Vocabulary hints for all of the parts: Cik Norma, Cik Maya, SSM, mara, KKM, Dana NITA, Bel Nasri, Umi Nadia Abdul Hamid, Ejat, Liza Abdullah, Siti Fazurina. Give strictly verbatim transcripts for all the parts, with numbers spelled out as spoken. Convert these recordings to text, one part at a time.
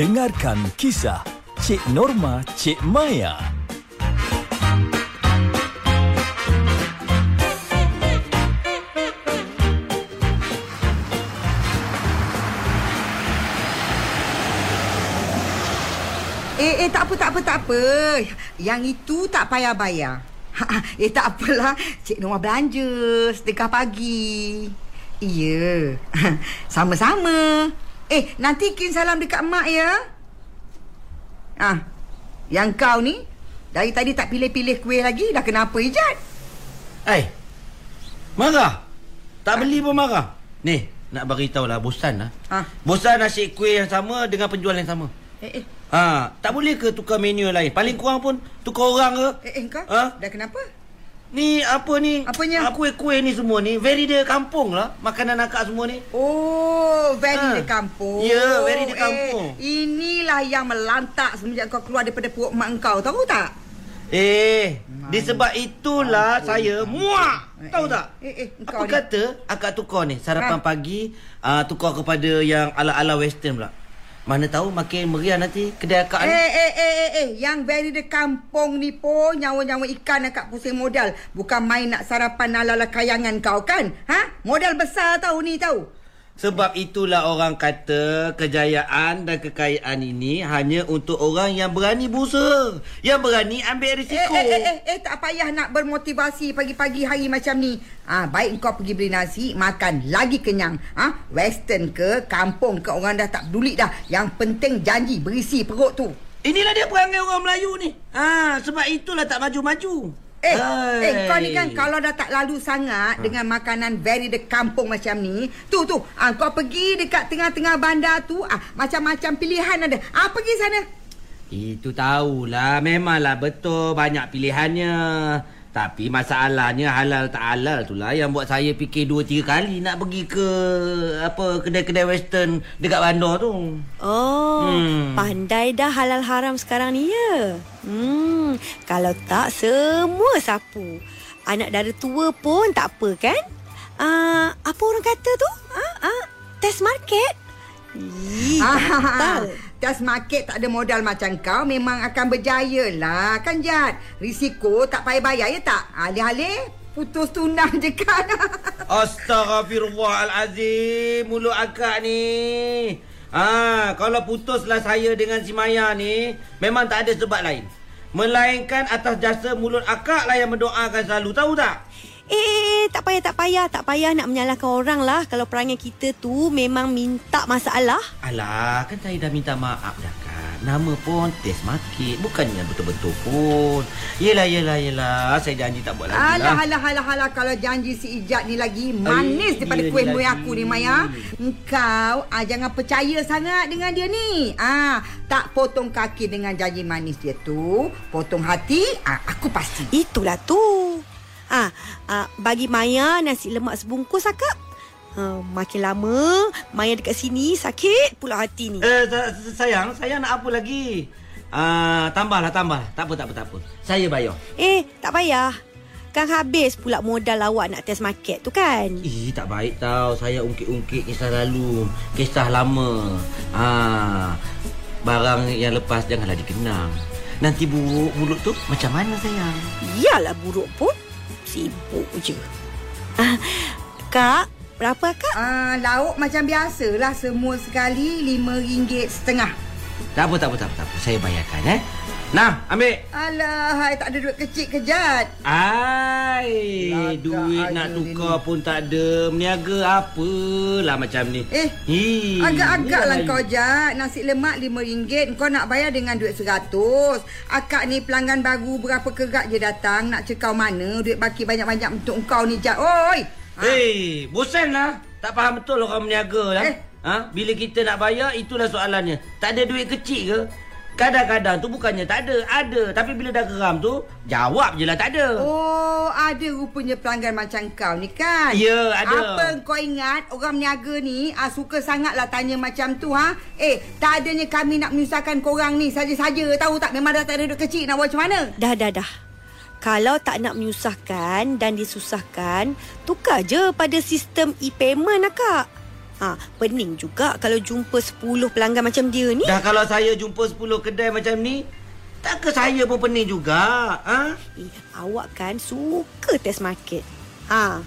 Dengarkan kisah Cik Norma Cik Maya. Eh, eh, tak apa, tak apa, tak apa. Yang itu tak payah bayar. Ha, eh, tak apalah. Cik Norma belanja sedekah pagi. Iya, sama-sama. Eh, nanti kin salam dekat mak ya. Ah, yang kau ni dari tadi tak pilih-pilih kuih lagi, dah kenapa Ijat? Eh, marah. Tak beli pun marah. Ni, nak beritahulah, bosan lah. Ha? Bosan nasi kuih yang sama dengan penjual yang sama. Eh, eh. Ha, tak boleh ke tukar menu lain? Paling kurang pun tukar orang ke? Eh, eh kau, ha? Dah kenapa? Ni apa ni? Apanya? Kuih-kuih ni semua ni very de kampung lah. Makanan akak semua ni. Oh, very ha. de kampung. Ya, yeah, very de kampung. Eh, inilah yang melantak semenjak kau keluar daripada perut mak kau, tahu tak? Eh, Man. disebab itulah kampung, saya kampung. muak. Eh, tahu tak? Eh, eh, apa ni? Kata akak tukar ni sarapan ha? pagi uh, tukar kepada yang ala-ala western pula. Mana tahu makin meriah nanti kedai akak ni. Eh, eh, eh, eh, eh. Yang very de kampung ni pun nyawa-nyawa ikan akak pusing modal. Bukan main nak sarapan ala-ala kayangan kau kan? Ha? Modal besar tahu ni tahu. Sebab itulah orang kata kejayaan dan kekayaan ini hanya untuk orang yang berani busa. Yang berani ambil risiko. Eh, eh, eh, eh, eh tak payah nak bermotivasi pagi-pagi hari macam ni. Ah, ha, baik kau pergi beli nasi, makan lagi kenyang. Ah, ha? Western ke, kampung ke, orang dah tak peduli dah. Yang penting janji berisi perut tu. Inilah dia perangai orang Melayu ni. Ah, ha, sebab itulah tak maju-maju. Eh, Hai. eh kau ni kan kalau dah tak lalu sangat ha. dengan makanan very de kampung macam ni. Tu tu, ah, kau pergi dekat tengah-tengah bandar tu, ah, macam-macam pilihan ada. Ah, pergi sana. Itu tahulah, memanglah betul banyak pilihannya. Tapi masalahnya halal tak halal itulah yang buat saya fikir dua tiga kali nak pergi ke apa kedai-kedai western dekat bandar tu. Oh, hmm. pandai dah halal haram sekarang ni ya. Hmm, kalau tak semua sapu. Anak dara tua pun tak apa kan? Uh, apa orang kata tu? Uh, uh, test market? Ih, ah, test market tak ada modal macam kau memang akan berjaya lah kan Jad? Risiko tak payah bayar ya tak? Alih-alih putus tunang je kan? Astaghfirullahalazim, mulut akak ni. Ah, kalau putuslah saya dengan si Maya ni, memang tak ada sebab lain. Melainkan atas jasa mulut akak lah yang mendoakan selalu, tahu tak? Eh, tak payah, tak payah. Tak payah nak menyalahkan orang lah. Kalau perangai kita tu memang minta masalah. Alah, kan saya dah minta maaf dah kan. Nama pun test market. Bukannya betul-betul pun. Yelah, yelah, yelah. Saya janji tak buat lagi lah. Alah, alah, alah, alah. Kalau janji si Ijat ni lagi manis Ay, daripada kuih muih aku ni, Maya. Engkau ah, jangan percaya sangat dengan dia ni. Ah, tak potong kaki dengan janji manis dia tu. Potong hati, ah, aku pasti. Itulah tu. Ah, ah, bagi Maya nasi lemak sebungkus akak. Ah, makin lama Maya dekat sini sakit pula hati ni. Eh, sayang, sayang nak apa lagi? Ah, tambahlah, tambahlah. Tak apa, tak apa, tak apa. Saya bayar. Eh, tak payah. Kan habis pula modal awak nak test market tu kan? Eh, tak baik tau. Saya ungkit-ungkit kisah lalu, kisah lama. Ah, barang yang lepas janganlah dikenang. Nanti buruk mulut tu macam mana sayang? Iyalah buruk pun. Sibuk je. Ah, kak, berapa kak? Ah, lauk macam biasalah, semua sekali lima ringgit setengah. Tak apa, tak apa, tak apa, tak apa. Saya bayarkan eh. Nah, ambil. Alah, hai, tak ada duit kecil kejat. Ai, duit nak tukar ini. Pun tak ada. Meniaga apalah macam ni. Eh, Hii, agak-agaklah kau Jat. Nasi lemak lima ringgit. Kau nak bayar dengan duit seratus. Akak ni pelanggan baru berapa kerat je datang. Nak cekau mana duit baki banyak-banyak untuk kau ni Jat. Oi. Ha. Eh, bosanlah. Tak faham betul orang meniaga lah. Eh. Ha? Bila kita nak bayar, itulah soalannya. Tak ada duit kecil ke? Kadang-kadang tu bukannya tak ada, ada. Tapi bila dah geram tu, jawab je lah tak ada. Oh, ada rupanya pelanggan macam kau ni kan? Ya, ada. Apa kau ingat orang meniaga ni ah, suka sangatlah tanya macam tu ha? Eh, tak adanya kami nak menyusahkan korang ni saja-saja. Tahu tak, memang dah tak ada duit kecil nak buat macam mana? Dah, dah, dah. Kalau tak nak menyusahkan dan disusahkan, tukar je pada sistem e-payment lah kak. Ha, pening juga kalau jumpa sepuluh pelanggan macam dia ni. Dah kalau saya jumpa sepuluh kedai macam ni, tak ke saya pun pening juga. Ha? Eh, awak kan suka test market. Ha,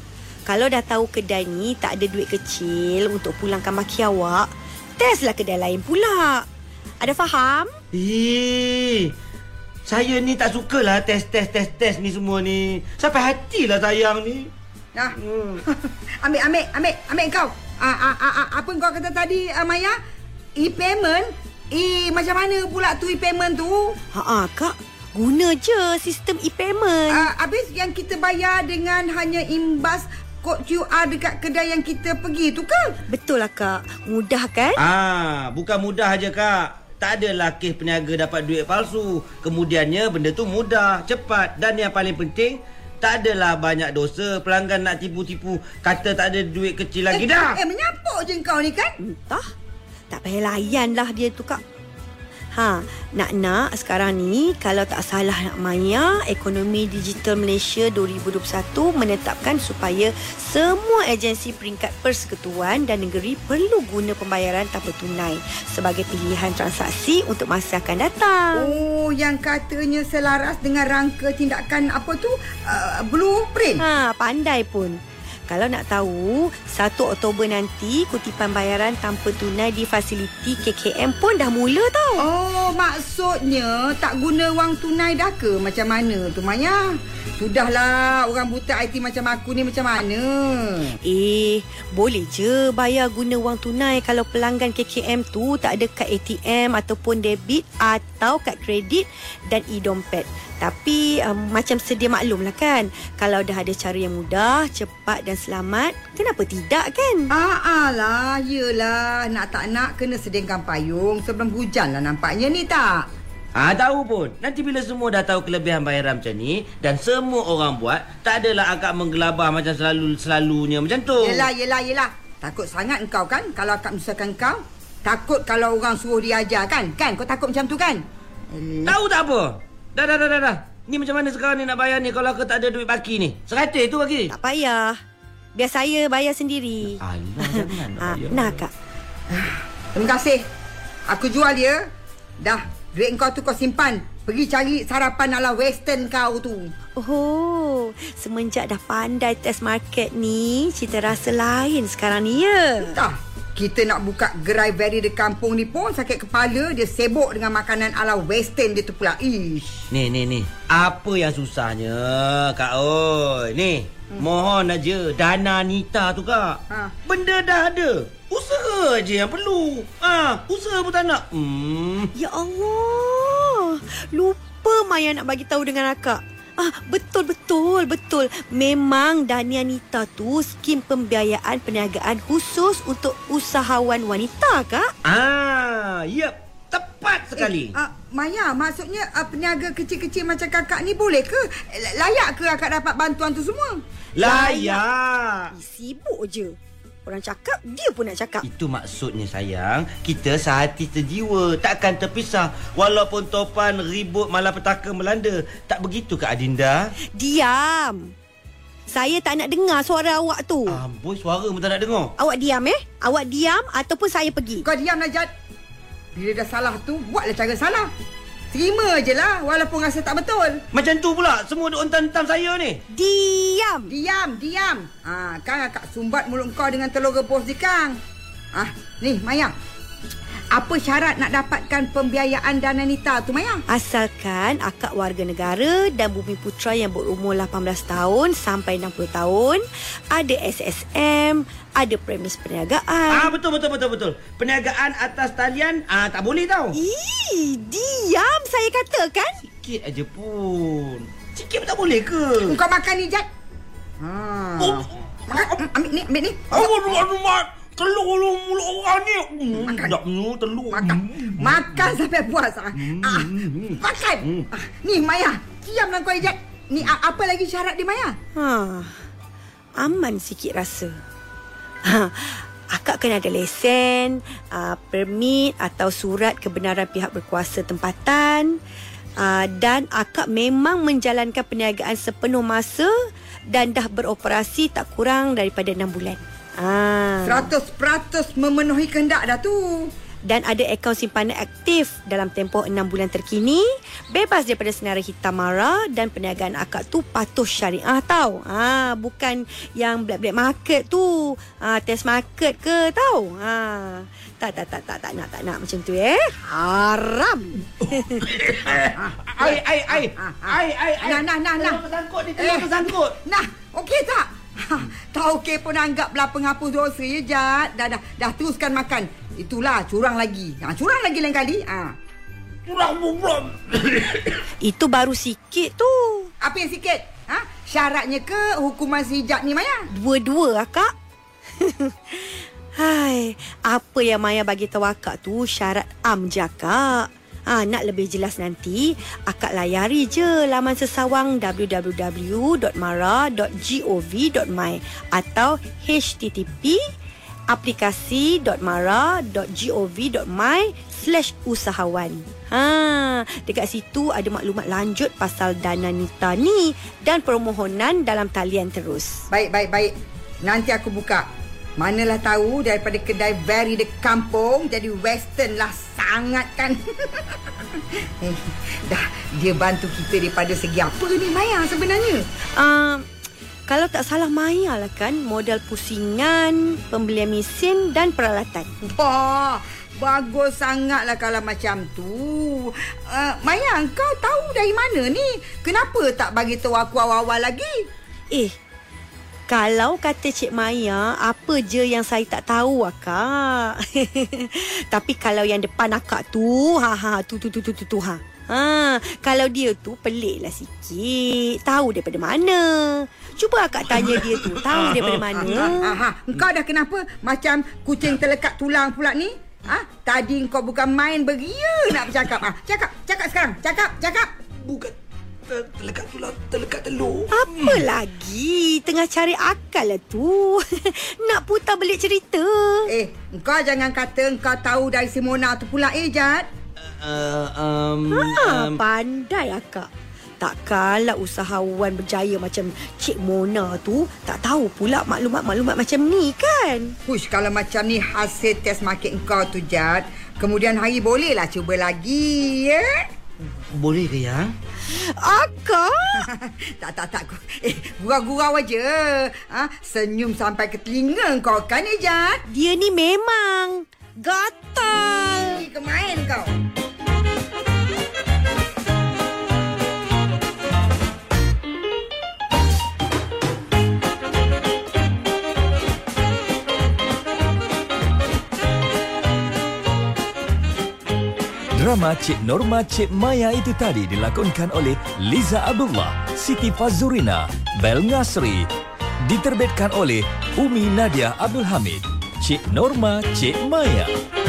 kalau dah tahu kedai ni tak ada duit kecil untuk pulangkan maki awak, testlah kedai lain pula. Ada faham? Eh, saya ni tak sukalah test-test-test-test ni semua ni. Sampai hatilah sayang ni. Nah, hmm. ambil, ambil, ambil, ambil kau. Ah, ah, ah, ah, apa kau kata tadi, ah, Maya? E-payment? Eh, macam mana pula tu e-payment tu? Haa, Kak. Guna je sistem e-payment. Uh, habis yang kita bayar dengan hanya imbas kod Q R dekat kedai yang kita pergi tu, Kak? Betul lah, Kak. Mudah, kan? Ah, bukan mudah je, Kak. Tak adalah kes peniaga dapat duit palsu. Kemudiannya, benda tu mudah, cepat. Dan yang paling penting, tak adalah banyak dosa pelanggan nak tipu-tipu. Kata tak ada duit kecil lagi, eh, dah. Eh, menyapuk je kau ni, kan? Entah. Tak payah layan lah dia tu, Kak. Ha, nak-nak sekarang ni, kalau tak salah nak Maya, Ekonomi Digital Malaysia dua ribu dua puluh satu menetapkan supaya semua agensi peringkat persekutuan dan negeri perlu guna pembayaran tanpa tunai sebagai pilihan transaksi untuk masa akan datang. Oh, yang katanya selaras dengan rangka tindakan apa tu, uh, blueprint. Ha, pandai pun. Kalau nak tahu, satu Oktober nanti kutipan bayaran tanpa tunai di fasiliti K K M pun dah mula tau. Oh, maksudnya tak guna wang tunai dah ke? Macam mana tu, Maya? Sudahlah, orang buta I T macam aku ni macam mana? Eh, boleh je bayar guna wang tunai kalau pelanggan K K M tu tak ada kad A T M ataupun debit atau kad kredit dan e-dompet. Tapi um, macam sedia maklumlah, kan. Kalau dah ada cara yang mudah, cepat dan selamat, kenapa tidak, kan? Ah, alah, yelah. Nak tak nak kena sediakan payung sebelum hujan lah nampaknya ni, tak? Ah, tahu pun. Nanti bila semua dah tahu kelebihan bayaran macam ni dan semua orang buat, tak adalah akak menggelabah macam selalu-selalunya macam tu. Yelah, yelah, yelah. Takut sangat engkau, kan? Kalau akak menyusahkan kau, takut kalau orang suruh dia ajar, kan? Kan? Kau takut macam tu, kan? Hmm. Tahu tak apa? Dah, dah, dah, dah, dah. Ni macam mana sekarang ni nak bayar ni kalau aku tak ada duit baki ni? Seratus tu baki? Tak payah. Biar saya bayar sendiri. Alah, jangan nak bayar. Nah, Kak. Terima kasih. Aku jual dia. Dah, duit kau tu kau simpan. Pergi cari sarapan ala western kau tu. Oh, semenjak dah pandai test market ni, cita rasa lain sekarang ni, ya? Entah. Kita nak buka gerai vary di kampung ni pun sakit kepala. Dia sibuk dengan makanan ala western dia tu pula. Ish. Ni, ni, ni. Apa yang susahnya, Kak Oi? Ni, hmm. mohon aja Dana NITA tu, Kak. Ha. Benda dah ada. Usaha aje yang perlu. Ah, ha, usaha pun tak nak. Hmm. Ya Allah. Lupa Maya nak bagi tahu dengan akak. Ah, betul, betul, betul. Memang Dana NITA tu skim pembiayaan perniagaan khusus untuk usahawan wanita, Kak? Ah, yep. Tepat sekali. Eh, uh, Maya, maksudnya uh, peniaga kecil-kecil macam kakak ni boleh ke? Layak ke akak dapat bantuan tu semua? Layak. Layak. Sibuk je. Orang cakap, dia pun nak cakap. Itu maksudnya, sayang. Kita sehati terjiwa. Takkan terpisah. Walaupun topan, ribut, malapetaka melanda. Tak begitu, Kak Adinda? Diam. Saya tak nak dengar suara awak tu. Amboi, suara pun tak nak dengar. Awak diam, eh? Awak diam ataupun saya pergi. Kau diam, Najat. Bila dah salah tu, buatlah cara salah. Terima je lah walaupun rasa tak betul. Macam tu pula semua duk hentam-hentam saya ni. Diam. Diam, diam. Ah, kan akak sumbat mulut kau dengan telur rebus je, Kang. Ah, ni Maya. Apa syarat nak dapatkan pembiayaan Dana NITA tu, Maya? Asalkan akak warga negara dan bumi putera yang berumur lapan belas tahun sampai enam puluh tahun, ada S S M, ada premis perniagaan. Ah, betul, betul, betul, betul. Perniagaan atas talian ah tak boleh tau. Ih, diam saya kata, kan? Sikit aja pun. Sikit pun tak boleh ke? Kau makan ni, Jad. Ha. Oh, makan. Ambil ni, ambil ni. Aku nak makan. Telur lu mulut orang ni. Hmm, makan. Tak perlu telur. Makan. Makan sampai puas. Ah. ah. Makan. Ah. Ni Maya. Diamlah kau, Ejat. Ni apa lagi syarat dia, Maya? Ha. Aman sikit rasa. Ha. Akak kena ada lesen, uh, permit atau surat kebenaran pihak berkuasa tempatan. Uh, dan akak memang menjalankan perniagaan sepenuh masa dan dah beroperasi tak kurang daripada enam bulan. Ah. seratus peratus memenuhi kehendak dah tu. Dan ada akaun simpanan aktif dalam tempoh enam bulan terkini, bebas daripada senarai hitam mara, dan perniagaan akad tu patuh syariah tau. Ha, bukan yang black-black market tu, ha, test market ke tau. Ha, tak, tak, tak, tak, tak nak, tak nak macam tu eh. Haram. Ai, ai, ai. Ai, ai, ai. Nah, nah, nah, nah. Tersangkut, dia eh. tersangkut. Nah, okey tak? Ha, tak okey pun anggap belah penghapus dosa je, Jad. Dah, dah, dah teruskan makan. Itulah, curang lagi. Ha, curang lagi lain kali. Ha. Curang buram. Itu baru sikit tu. Apa yang sikit? Ha? Syaratnya ke hukuman si Jad ni, Maya? Dua-dua, akak. Hai, apa yang Maya bagi tahu akak tu syarat am je, akak. Ha, nak lebih jelas nanti, akak layari je laman sesawang w w w dot mara dot gov dot my atau http aplikasi dot mara dot gov dot my slash usahawan. Ha, dekat situ ada maklumat lanjut pasal Dana NITA ni dan permohonan dalam talian terus. Baik, baik, baik. Nanti aku buka. Manalah tahu daripada kedai very de kampung jadi western lah sangat kan. Eh, dah, dia bantu kita daripada segi apa ni Maya sebenarnya? Um, Kalau tak salah Maya lah kan, modal pusingan, pembelian mesin dan peralatan. Wah, bagus sangatlah kalau macam tu. Uh, Maya, kau tahu dari mana ni? Kenapa tak bagi tahu aku awal-awal lagi? Eh, kalau kata Cik Maya, apa je yang saya tak tahu akak. Tapi kalau yang depan akak tu, ha ha tu tu tu tu tu, tu ha. Ha, kalau dia tu peliklah sikit. Tahu daripada mana? Cuba akak tanya dia tu, tahu daripada mana? Aha, engkau dah kenapa macam kucing terlekat tulang pula ni? Ha, tadi engkau bukan main beria nak bercakap. Ha, cakap, cakap sekarang. Cakap, cakap. Bukan terlekat tulang, terlekat telur. Apa hmm. lagi? Tengah cari akal lah tu. Nak putar belik cerita. Eh, engkau jangan kata engkau tahu dari si Mona tu pula, eh Jad. Uh, um, ha, um. Pandai akak. Takkanlah usahawan berjaya macam Cik Mona tu tak tahu pula maklumat-maklumat macam ni kan. Push, kalau macam ni hasil test market engkau tu Jad, kemudian hari bolehlah cuba lagi ya. Boleh ke ya? Akak tak tak tak aku. Eh, gurau-gurau aja. Ha, senyum sampai ke telinga engkau kan eh Jad. Dia ni memang gatal. Ih, kemain kau. Drama Cik Norma Cik Maya itu tadi dilakonkan oleh Liza Abdullah, Siti Fazurina, Bel Nasri. Diterbitkan oleh Umi Nadia Abdul Hamid. Cik Norma Cik Maya.